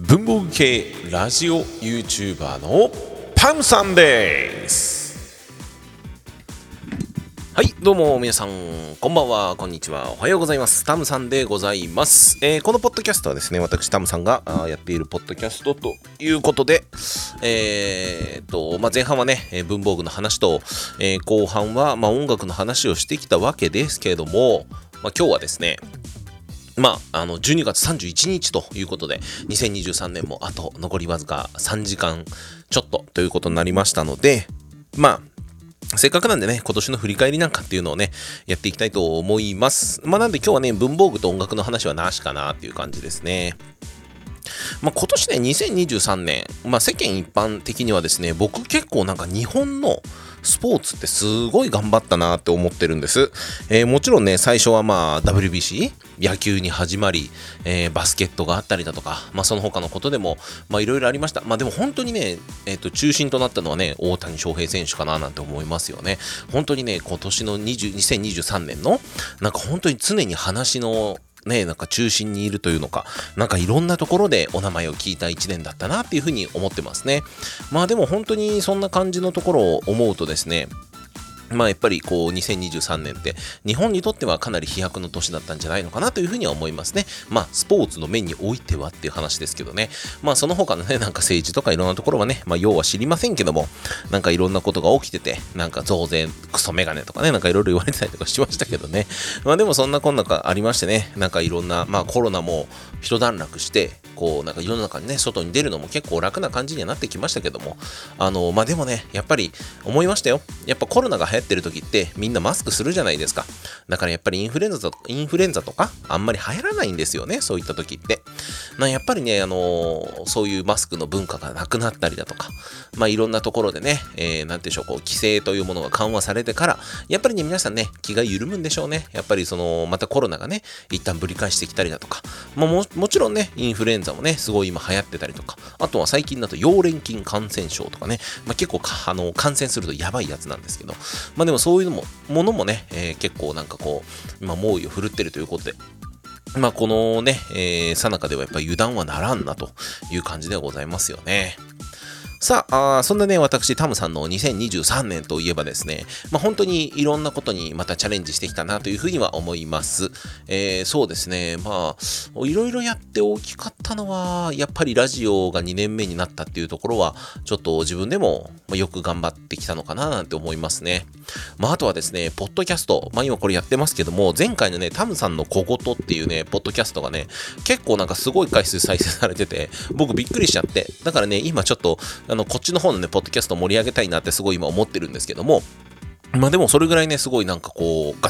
文房具系ラジオ YouTuber のパンさんです。はい、どうも皆さんこんばんは、こんにちは、おはようございます。タムさんでございます。このポッドキャストはですね、私タムさんがやっているポッドキャストということで、前半はね文房具の話と、後半は音楽の話をしてきたわけですけれども、今日はですね12月31日ということで、2023年もあと残りわずか3時間ちょっとということになりましたので、せっかくなんでね、今年の振り返りなんかっていうのをね、やっていきたいと思います。なんで今日はね、文房具と音楽の話はなしかなっていう感じですね。今年ね、2023年、世間一般的にはですね、僕結構日本のスポーツってすごい頑張ったなって思ってるんです。もちろんね、最初はWBC、野球に始まり、バスケットがあったりだとか、その他のことでもいろいろありました。でも本当にね、中心となったのはね、大谷翔平選手かななんて思いますよね。本当にね、今年の2023年の本当に常に話のね、中心にいるというのか、いろんなところでお名前を聞いた1年だったなっていうふうに思ってますね。でも本当にそんな感じのところを思うとですね、やっぱり2023年って日本にとってはかなり飛躍の年だったんじゃないのかなというふうには思いますね。スポーツの面においてはっていう話ですけどね。その他のね、政治とかいろんなところはね、要は知りませんけども、いろんなことが起きてて、増税クソメガネとかね、いろいろ言われてたりとかしましたけどね。でもそんなこんなありましてね、いろんなコロナも一段落して、世の中にね、外に出るのも結構楽な感じにはなってきましたけども、でもね、やっぱり思いましたよ。やっぱコロナが流行ってる時ってみんなマスクするじゃないですか。だからやっぱりインフルエンザとかあんまり流行らないんですよね、そういった時って。やっぱりね、そういうマスクの文化がなくなったりだとか、いろんなところでね、規制というものが緩和されてから、やっぱりね、皆さんね、気が緩むんでしょうね。やっぱりまたコロナがね、一旦ぶり返してきたりだとか、もちろんね、インフルエンザもね、すごい今流行ってたりとか、あとは最近だと溶連菌感染症とかね、結構感染するとやばいやつなんですけど、でもそういうものもね、結構今猛威を振るってるということで、このね、最中ではやっぱり油断はならんなという感じではございますよね。さあ、そんなね、私タムさんの2023年といえばですね、本当にいろんなことにまたチャレンジしてきたなというふうには思います。そうですね、いろいろやって大きかったのはやっぱりラジオが2年目になったっていうところはちょっと自分でもよく頑張ってきたのかななんて思いますね。あとはですね、ポッドキャスト、今これやってますけども、前回のね、タムさんの小言っていうねポッドキャストがね、結構すごい回数再生されてて、僕びっくりしちゃって、だからね、今ちょっとこっちの方のね、ポッドキャストを盛り上げたいなってすごい今思ってるんですけども、でもそれぐらいね、すごいガ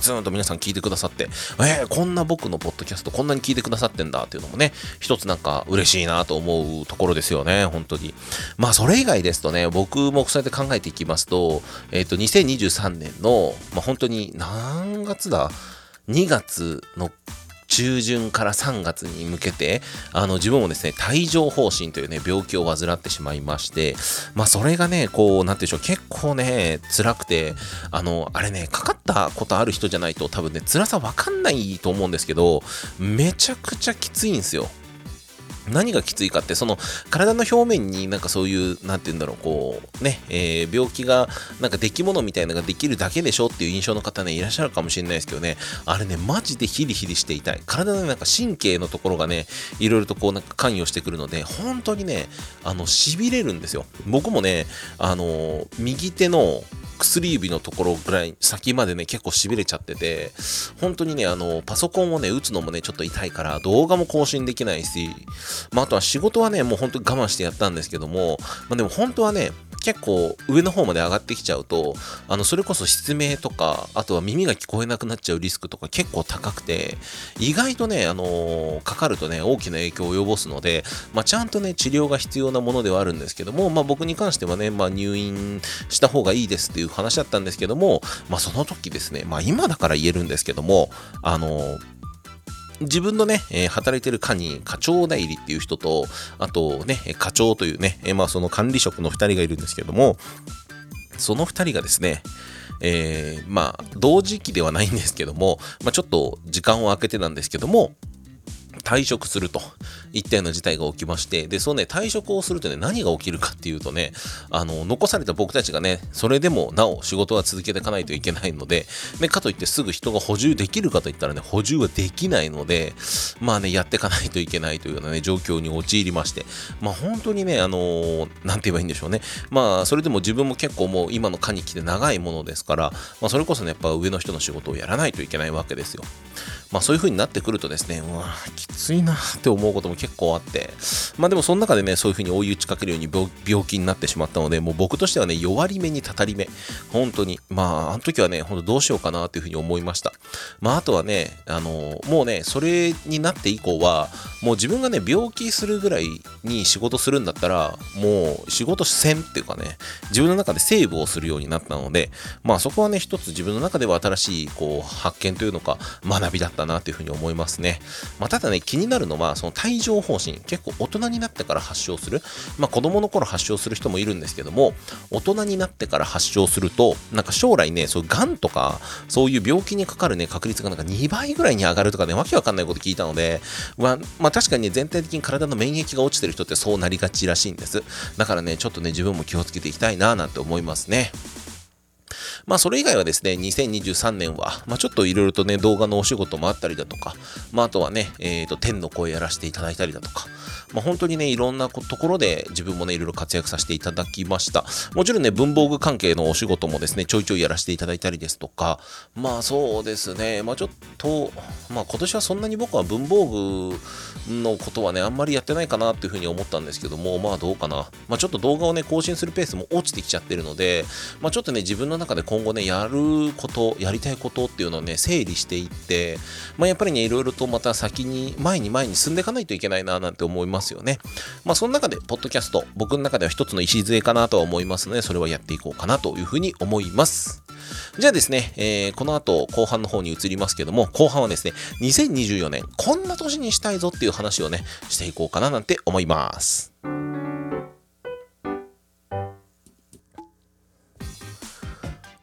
ツンと皆さん聞いてくださって、こんな僕のポッドキャストこんなに聞いてくださってんだっていうのもね、一つ嬉しいなと思うところですよね、本当に。それ以外ですとね、僕もそうやって考えていきますと、2023年の、本当に何月だ、2月の中旬から3月に向けて、自分もですね、帯状疱疹というね、病気を患ってしまいまして、それがね、結構ね、辛くて、あれね、かかったことある人じゃないと多分ね、辛さわかんないと思うんですけど、めちゃくちゃきついんですよ。何がきついかって、体の表面にそういう、病気ができものみたいなのができるだけでしょっていう印象の方ね、いらっしゃるかもしれないですけどね、あれね、マジでヒリヒリして痛い。体の神経のところがね、いろいろと関与してくるので、本当にね、痺れるんですよ。僕もね、右手の薬指のところぐらい先までね、結構痺れちゃってて、本当にね、パソコンをね、打つのもね、ちょっと痛いから、動画も更新できないし、あとは仕事はね、もう本当に我慢してやったんですけども、でも本当はね、結構上の方まで上がってきちゃうと、それこそ失明とか、あとは耳が聞こえなくなっちゃうリスクとか結構高くて、意外とね、かかるとね、大きな影響を及ぼすので、ちゃんとね、治療が必要なものではあるんですけども、僕に関してはね、入院した方がいいですっていう話だったんですけども、その時ですね、今だから言えるんですけども、自分のね、働いてる課に課長代理っていう人と、あとね、課長というね、その管理職の2人がいるんですけども、その2人がですね、同時期ではないんですけども、ちょっと時間を空けてなんですけども、退職するといったような事態が起きまして、でそのね退職をするとね何が起きるかっていうとね、残された僕たちがねそれでもなお仕事は続けていかないといけないので、ね、かといってすぐ人が補充できるかといったらね補充はできないので、まあねやっていかないといけないというようなね状況に陥りまして、まあ本当にねなんて言えばいいんでしょうね、まあそれでも自分も結構もう今の課に来て長いものですから、まあ、それこそねやっぱ上の人の仕事をやらないといけないわけですよ。まあそういう風になってくるとですね、うわきついなって思うことも結構あって、まあでもその中でねそういう風に追い打ちかけるように 病気になってしまったので、もう僕としてはね弱り目にたたり目、本当にまああの時はね本当どうしようかなっていう風に思いました。まああとはねもうねそれになって以降はもう自分がね病気するぐらいに仕事するんだったらもう仕事せんっていうかね、自分の中でセーブをするようになったので、まあそこはね一つ自分の中では新しいこう発見というのか学びだったなというふうに思いますね。まあ、ただね気になるのはその帯状疱疹、結構大人になってから発症する、まあ子供の頃発症する人もいるんですけども、大人になってから発症するとなんか将来ねそういうがんとかそういう病気にかかるね確率がなんか2倍ぐらいに上がるとかね、わけわかんないこと聞いたので、まあ確かにね全体的に体の免疫が落ちてる人ってそうなりがちらしいんです。だからねちょっとね自分も気をつけていきたいななんて思いますね。まあそれ以外はですね2023年はまあちょっといろいろとね動画のお仕事もあったりだとか、まああとはね天の声やらせていただいたりだとか、まあ本当にねいろんなところで自分もねいろいろ活躍させていただきました。もちろんね文房具関係のお仕事もですねちょいちょいやらせていただいたりですとか、まあそうですね、まあちょっとまあ今年はそんなに僕は文房具のことはねあんまりやってないかなっていうふうに思ったんですけども、まあどうかな、まあちょっと動画をね更新するペースも落ちてきちゃってるので、まあちょっとね自分の中で今後ねやることやりたいことっていうのをね整理していって、まあやっぱりねいろいろとまた先に前に進んでいかないといけないななんて思いますよね。まあその中でポッドキャスト、僕の中では一つの礎かなとは思いますので、それはやっていこうかなというふうに思います。じゃあですね、この後後半の方に移りますけども、後半はですね2024年こんな年にしたいぞっていう話をねしていこうかななんて思います。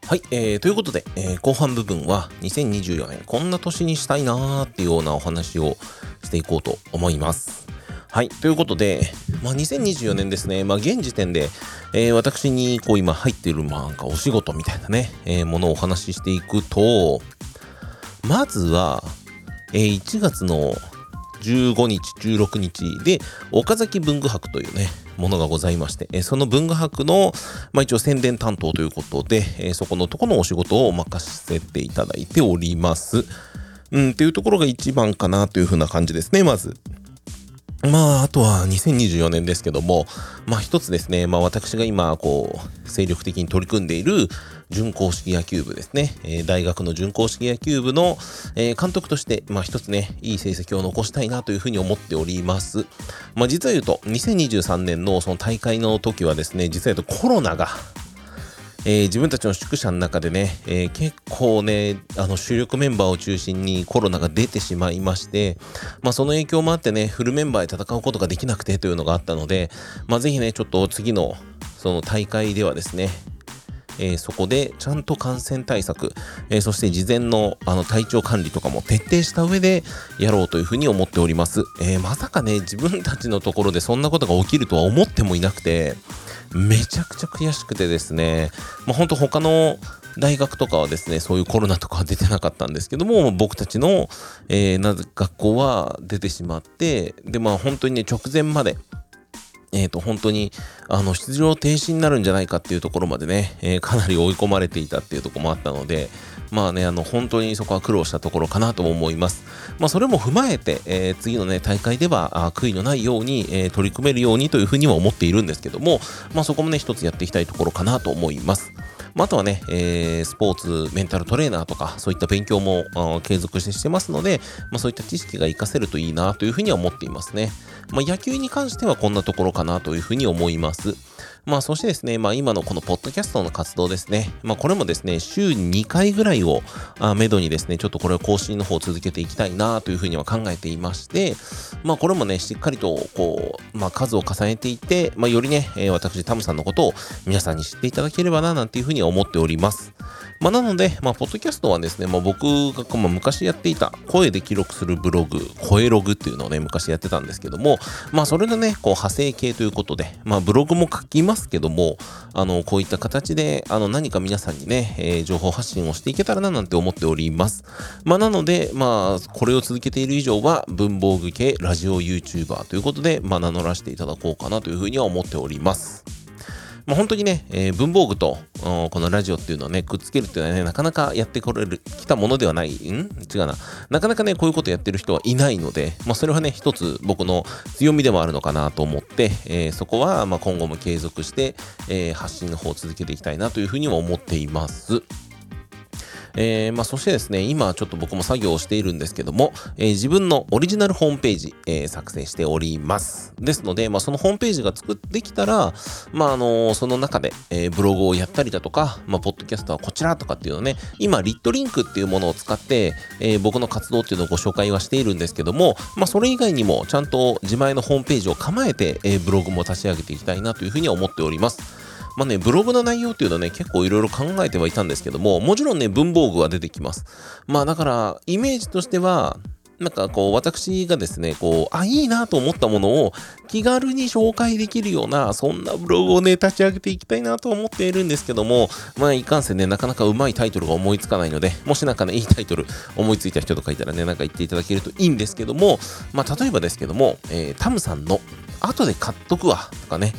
はい、ということで、後半部分は2024年こんな年にしたいなーっていうようなお話をしていこうと思います。はい、ということで、まあ、2024年ですね、まあ、現時点で、私にこう今入っているなんかお仕事みたいなね、ものをお話ししていくと、まずは、1月の15日、16日で岡崎文具博というねものがございまして、その文具博の、まあ、一応宣伝担当ということで、そこのとこのお仕事を任せていただいております。っていうところが一番かなというふうな感じですね、まず。まああとは2024年ですけども、まあ一つですね、まあ私が今こう精力的に取り組んでいる準硬式野球部ですね、大学の準硬式野球部の監督としてまあ一つねいい成績を残したいなというふうに思っております。まあ実は言うと2023年のその大会の時はですね、実は言うとコロナが自分たちの宿舎の中でね、結構ね主力メンバーを中心にコロナが出てしまいまして、まあ、その影響もあってねフルメンバーで戦うことができなくてというのがあったので、まあ、ぜひねちょっと次のその大会ではですね、そこでちゃんと感染対策、そして事前の体調管理とかも徹底した上でやろうというふうに思っております。まさかね自分たちのところでそんなことが起きるとは思ってもいなくて、めちゃくちゃ悔しくてですね、まあ、本当他の大学とかはですねそういうコロナとかは出てなかったんですけども、僕たちの、学校は出てしまって、でまあ本当にね直前まで本当に出場停止になるんじゃないかっていうところまでね、かなり追い込まれていたっていうところもあったので、まあね本当にそこは苦労したところかなと思います。まあそれも踏まえて、次のね大会では悔いのないように、取り組めるようにというふうには思っているんですけども、まあそこもね一つやっていきたいところかなと思います。まあ、あとはね、スポーツメンタルトレーナーとかそういった勉強も継続してますので、まあ、そういった知識が活かせるといいなというふうには思っていますね。まあ、野球に関してはこんなところかなというふうに思います。そしてですね、今のこのポッドキャストの活動ですね、これもですね、週2回ぐらいをめどにですね、ちょっとこれを更新の方を続けていきたいなというふうには考えていまして、これもね、しっかりとこう、数を重ねていって、よりね、私タムさんのことを皆さんに知っていただければななんていうふうに思っております。なので、ポッドキャストはですね、僕が昔やっていた声で記録するブログ、声ログっていうのをね、昔やってたんですけども、それのね、こう派生系ということで、ブログも書きますけども、こういった形で、何か皆さんにね、情報発信をしていけたらななんて思っております。なので、これを続けている以上は、文房具系ラジオ YouTuber ということで、名乗らせていただこうかなというふうには思っております。本当にね、文房具とこのラジオっていうのをね、くっつけるっていうのはね、なかなかやってこれる、きたものではない、なかなかね、こういうことやってる人はいないので、それはね、一つ僕の強みでもあるのかなと思って、そこは今後も継続して、発信の方を続けていきたいなというふうにも思っています。そしてですね、今ちょっと僕も作業をしているんですけども、自分のオリジナルホームページ、作成しております。ですので、そのホームページが作ってきたら、その中で、ブログをやったりだとか、ポッドキャストはこちらとかっていうのね、今、リットリンクっていうものを使って、僕の活動っていうのをご紹介はしているんですけども、それ以外にもちゃんと自前のホームページを構えて、ブログも立ち上げていきたいなというふうに思っております。ブログの内容っていうのはね、結構いろいろ考えてはいたんですけども、もちろんね、文房具は出てきます。だから、イメージとしては、なんかこう、私がですね、こう、いいなと思ったものを気軽に紹介できるような、そんなブログをね、立ち上げていきたいなと思っているんですけども、いかんせんね、なかなかうまいタイトルが思いつかないので、もしなんかね、いいタイトル思いついた人とかいたらね、なんか言っていただけるといいんですけども、例えばですけども、タムさんの、後で買っとくわ、とかね、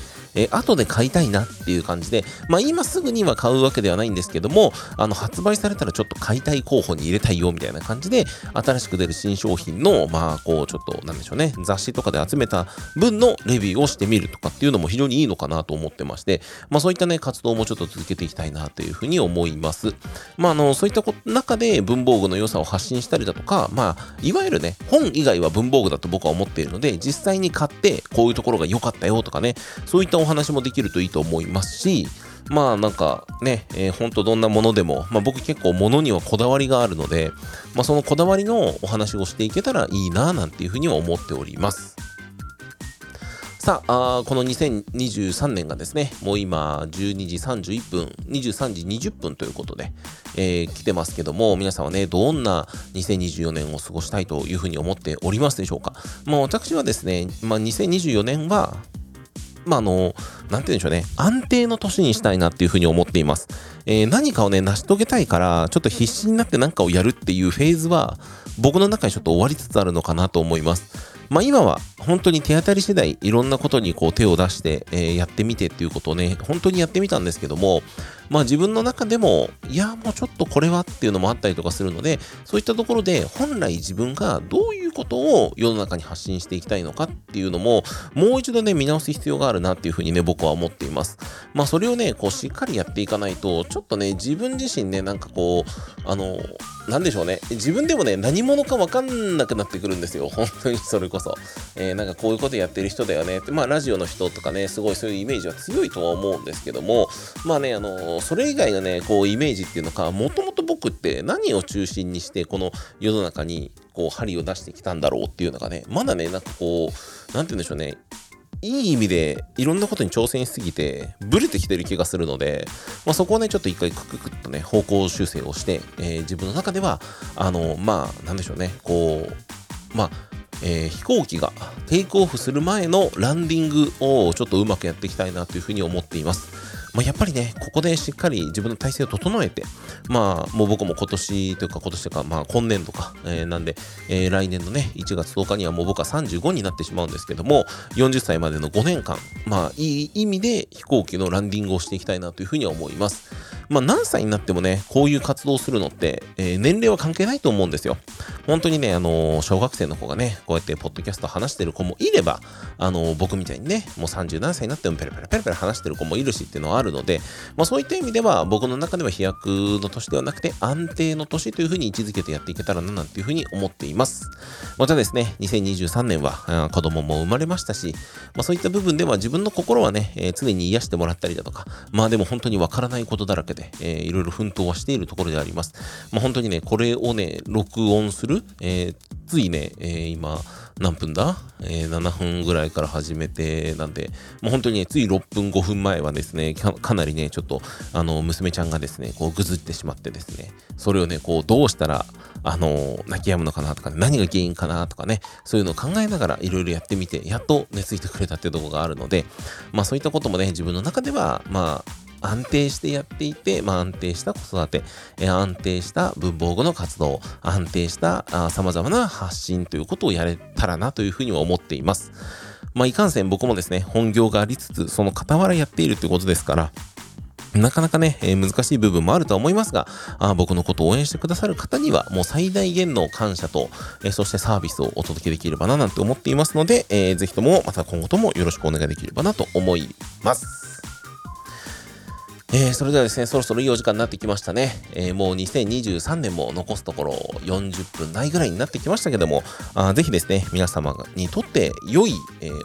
後で買いたいなっていう感じで、今すぐには買うわけではないんですけども、発売されたらちょっと買いたい候補に入れたいよみたいな感じで、新しく出る新商品の、こうちょっとなんでしょうね、雑誌とかで集めた分のレビューをしてみるとかっていうのも非常にいいのかなと思ってまして、そういったね、活動もちょっと続けていきたいなというふうに思います。そういった中で文房具の良さを発信したりだとか、いわゆるね、本以外は文房具だと僕は思っているので、実際に買ってこういうところが良かったよとかね、そういったお話もできるといいと思いますし、なんかね、ほんとどんなものでも、僕結構物にはこだわりがあるので、そのこだわりのお話をしていけたらいいななんていうふうには思っております。さあ、この2023年がですね、もう今12時31分、23時20分ということで、来てますけども、皆さんはね、どんな2024年を過ごしたいというふうに思っておりますでしょうか。私はですね、2024年はなんて言うんでしょうね、安定の年にしたいなっていうふうに思っています。何かをね、成し遂げたいから、ちょっと必死になって何かをやるっていうフェーズは、僕の中にちょっと終わりつつあるのかなと思います。今は本当に手当たり次第いろんなことにこう手を出して、やってみてっていうことをね、本当にやってみたんですけども、自分の中でも、いや、もうちょっとこれはっていうのもあったりとかするので、そういったところで本来自分がどういうことを世の中に発信していきたいのかっていうのも、もう一度ね、見直す必要があるなっていうふうにね、僕は思っています。それをね、こうしっかりやっていかないと、ちょっとね、自分自身ね、なんかこう、なんでしょうね、自分でもね、何者か分かんなくなってくるんですよ、本当にそれこそ。なんかこういうことやってる人だよねって、ラジオの人とかね、すごいそういうイメージは強いとは思うんですけども、それ以外のね、こうイメージっていうのか、もともと僕って何を中心にして、この世の中にこう針を出してきたんだろうっていうのがね、まだね、なんかこう、なんて言うんでしょうね、いい意味でいろんなことに挑戦しすぎてブレてきてる気がするので、そこをね、ちょっと一回クッとね、方向修正をして、自分の中ではなんでしょうね、こう飛行機がテイクオフする前のランディングをちょっとうまくやっていきたいなというふうに思っています。やっぱりね、ここでしっかり自分の体制を整えて、もう僕も今年というか、今年度か、なんで、来年のね、1月10日にはもう僕は35になってしまうんですけども、40歳までの5年間、いい意味で飛行機のランディングをしていきたいなというふうには思います。まあ、何歳になってもね、こういう活動をするのって、年齢は関係ないと思うんですよ。本当にね、小学生の子がね、こうやってポッドキャスト話してる子もいれば、僕みたいにね、もう30何歳になってもペラペラペラペラ話してる子もいるしっていうのはあるので、まあ、そういった意味では、僕の中では飛躍の年ではなくて、安定の年というふうに位置づけてやっていけたらな、なんていうふうに思っています。またですね、2023年は、子供も生まれましたし、まあ、そういった部分では自分の心はね、常に癒してもらったりだとか、まあでも本当にわからないことだらけで、いろいろ奮闘はしているところであります。まあ、本当にね、これをね、録音する、ついね、今、何分だ、7分ぐらいから始めて、なんで、もう本当にね、つい6分、5分前はですね、かなりね、ちょっと、娘ちゃんがですね、こう、ぐずってしまってですね、それをね、こう、どうしたら、泣き止むのかなとか、ね、何が原因かなとかね、そういうのを考えながらいろいろやってみて、やっと寝ついてくれたっていうところがあるので、まあそういったこともね、自分の中では、まあ、安定してやっていて、まあ、安定した子育て、安定した文房具の活動、安定した様々な発信ということをやれたらなというふうには思っています。まあ、いかんせん僕もですね、本業がありつつ、その傍らやっているということですから、なかなかね、難しい部分もあるとは思いますが、僕のことを応援してくださる方にはもう最大限の感謝と、そしてサービスをお届けできればななんて思っていますので、ぜひともまた今後ともよろしくお願いできればなと思います。それではですね、そろそろいいお時間になってきましたね。もう2023年も残すところ40分ないぐらいになってきましたけども、ぜひですね、皆様にとって良い、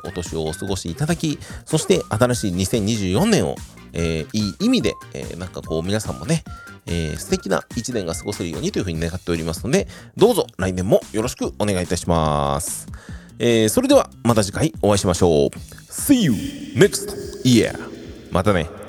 お年をお過ごしいただき、そして新しい2024年を、いい意味で、なんかこう皆さんもね、素敵な一年が過ごせるようにというふうに願っておりますので、どうぞ来年もよろしくお願いいたします。それではまた次回お会いしましょう。See you next year! またね。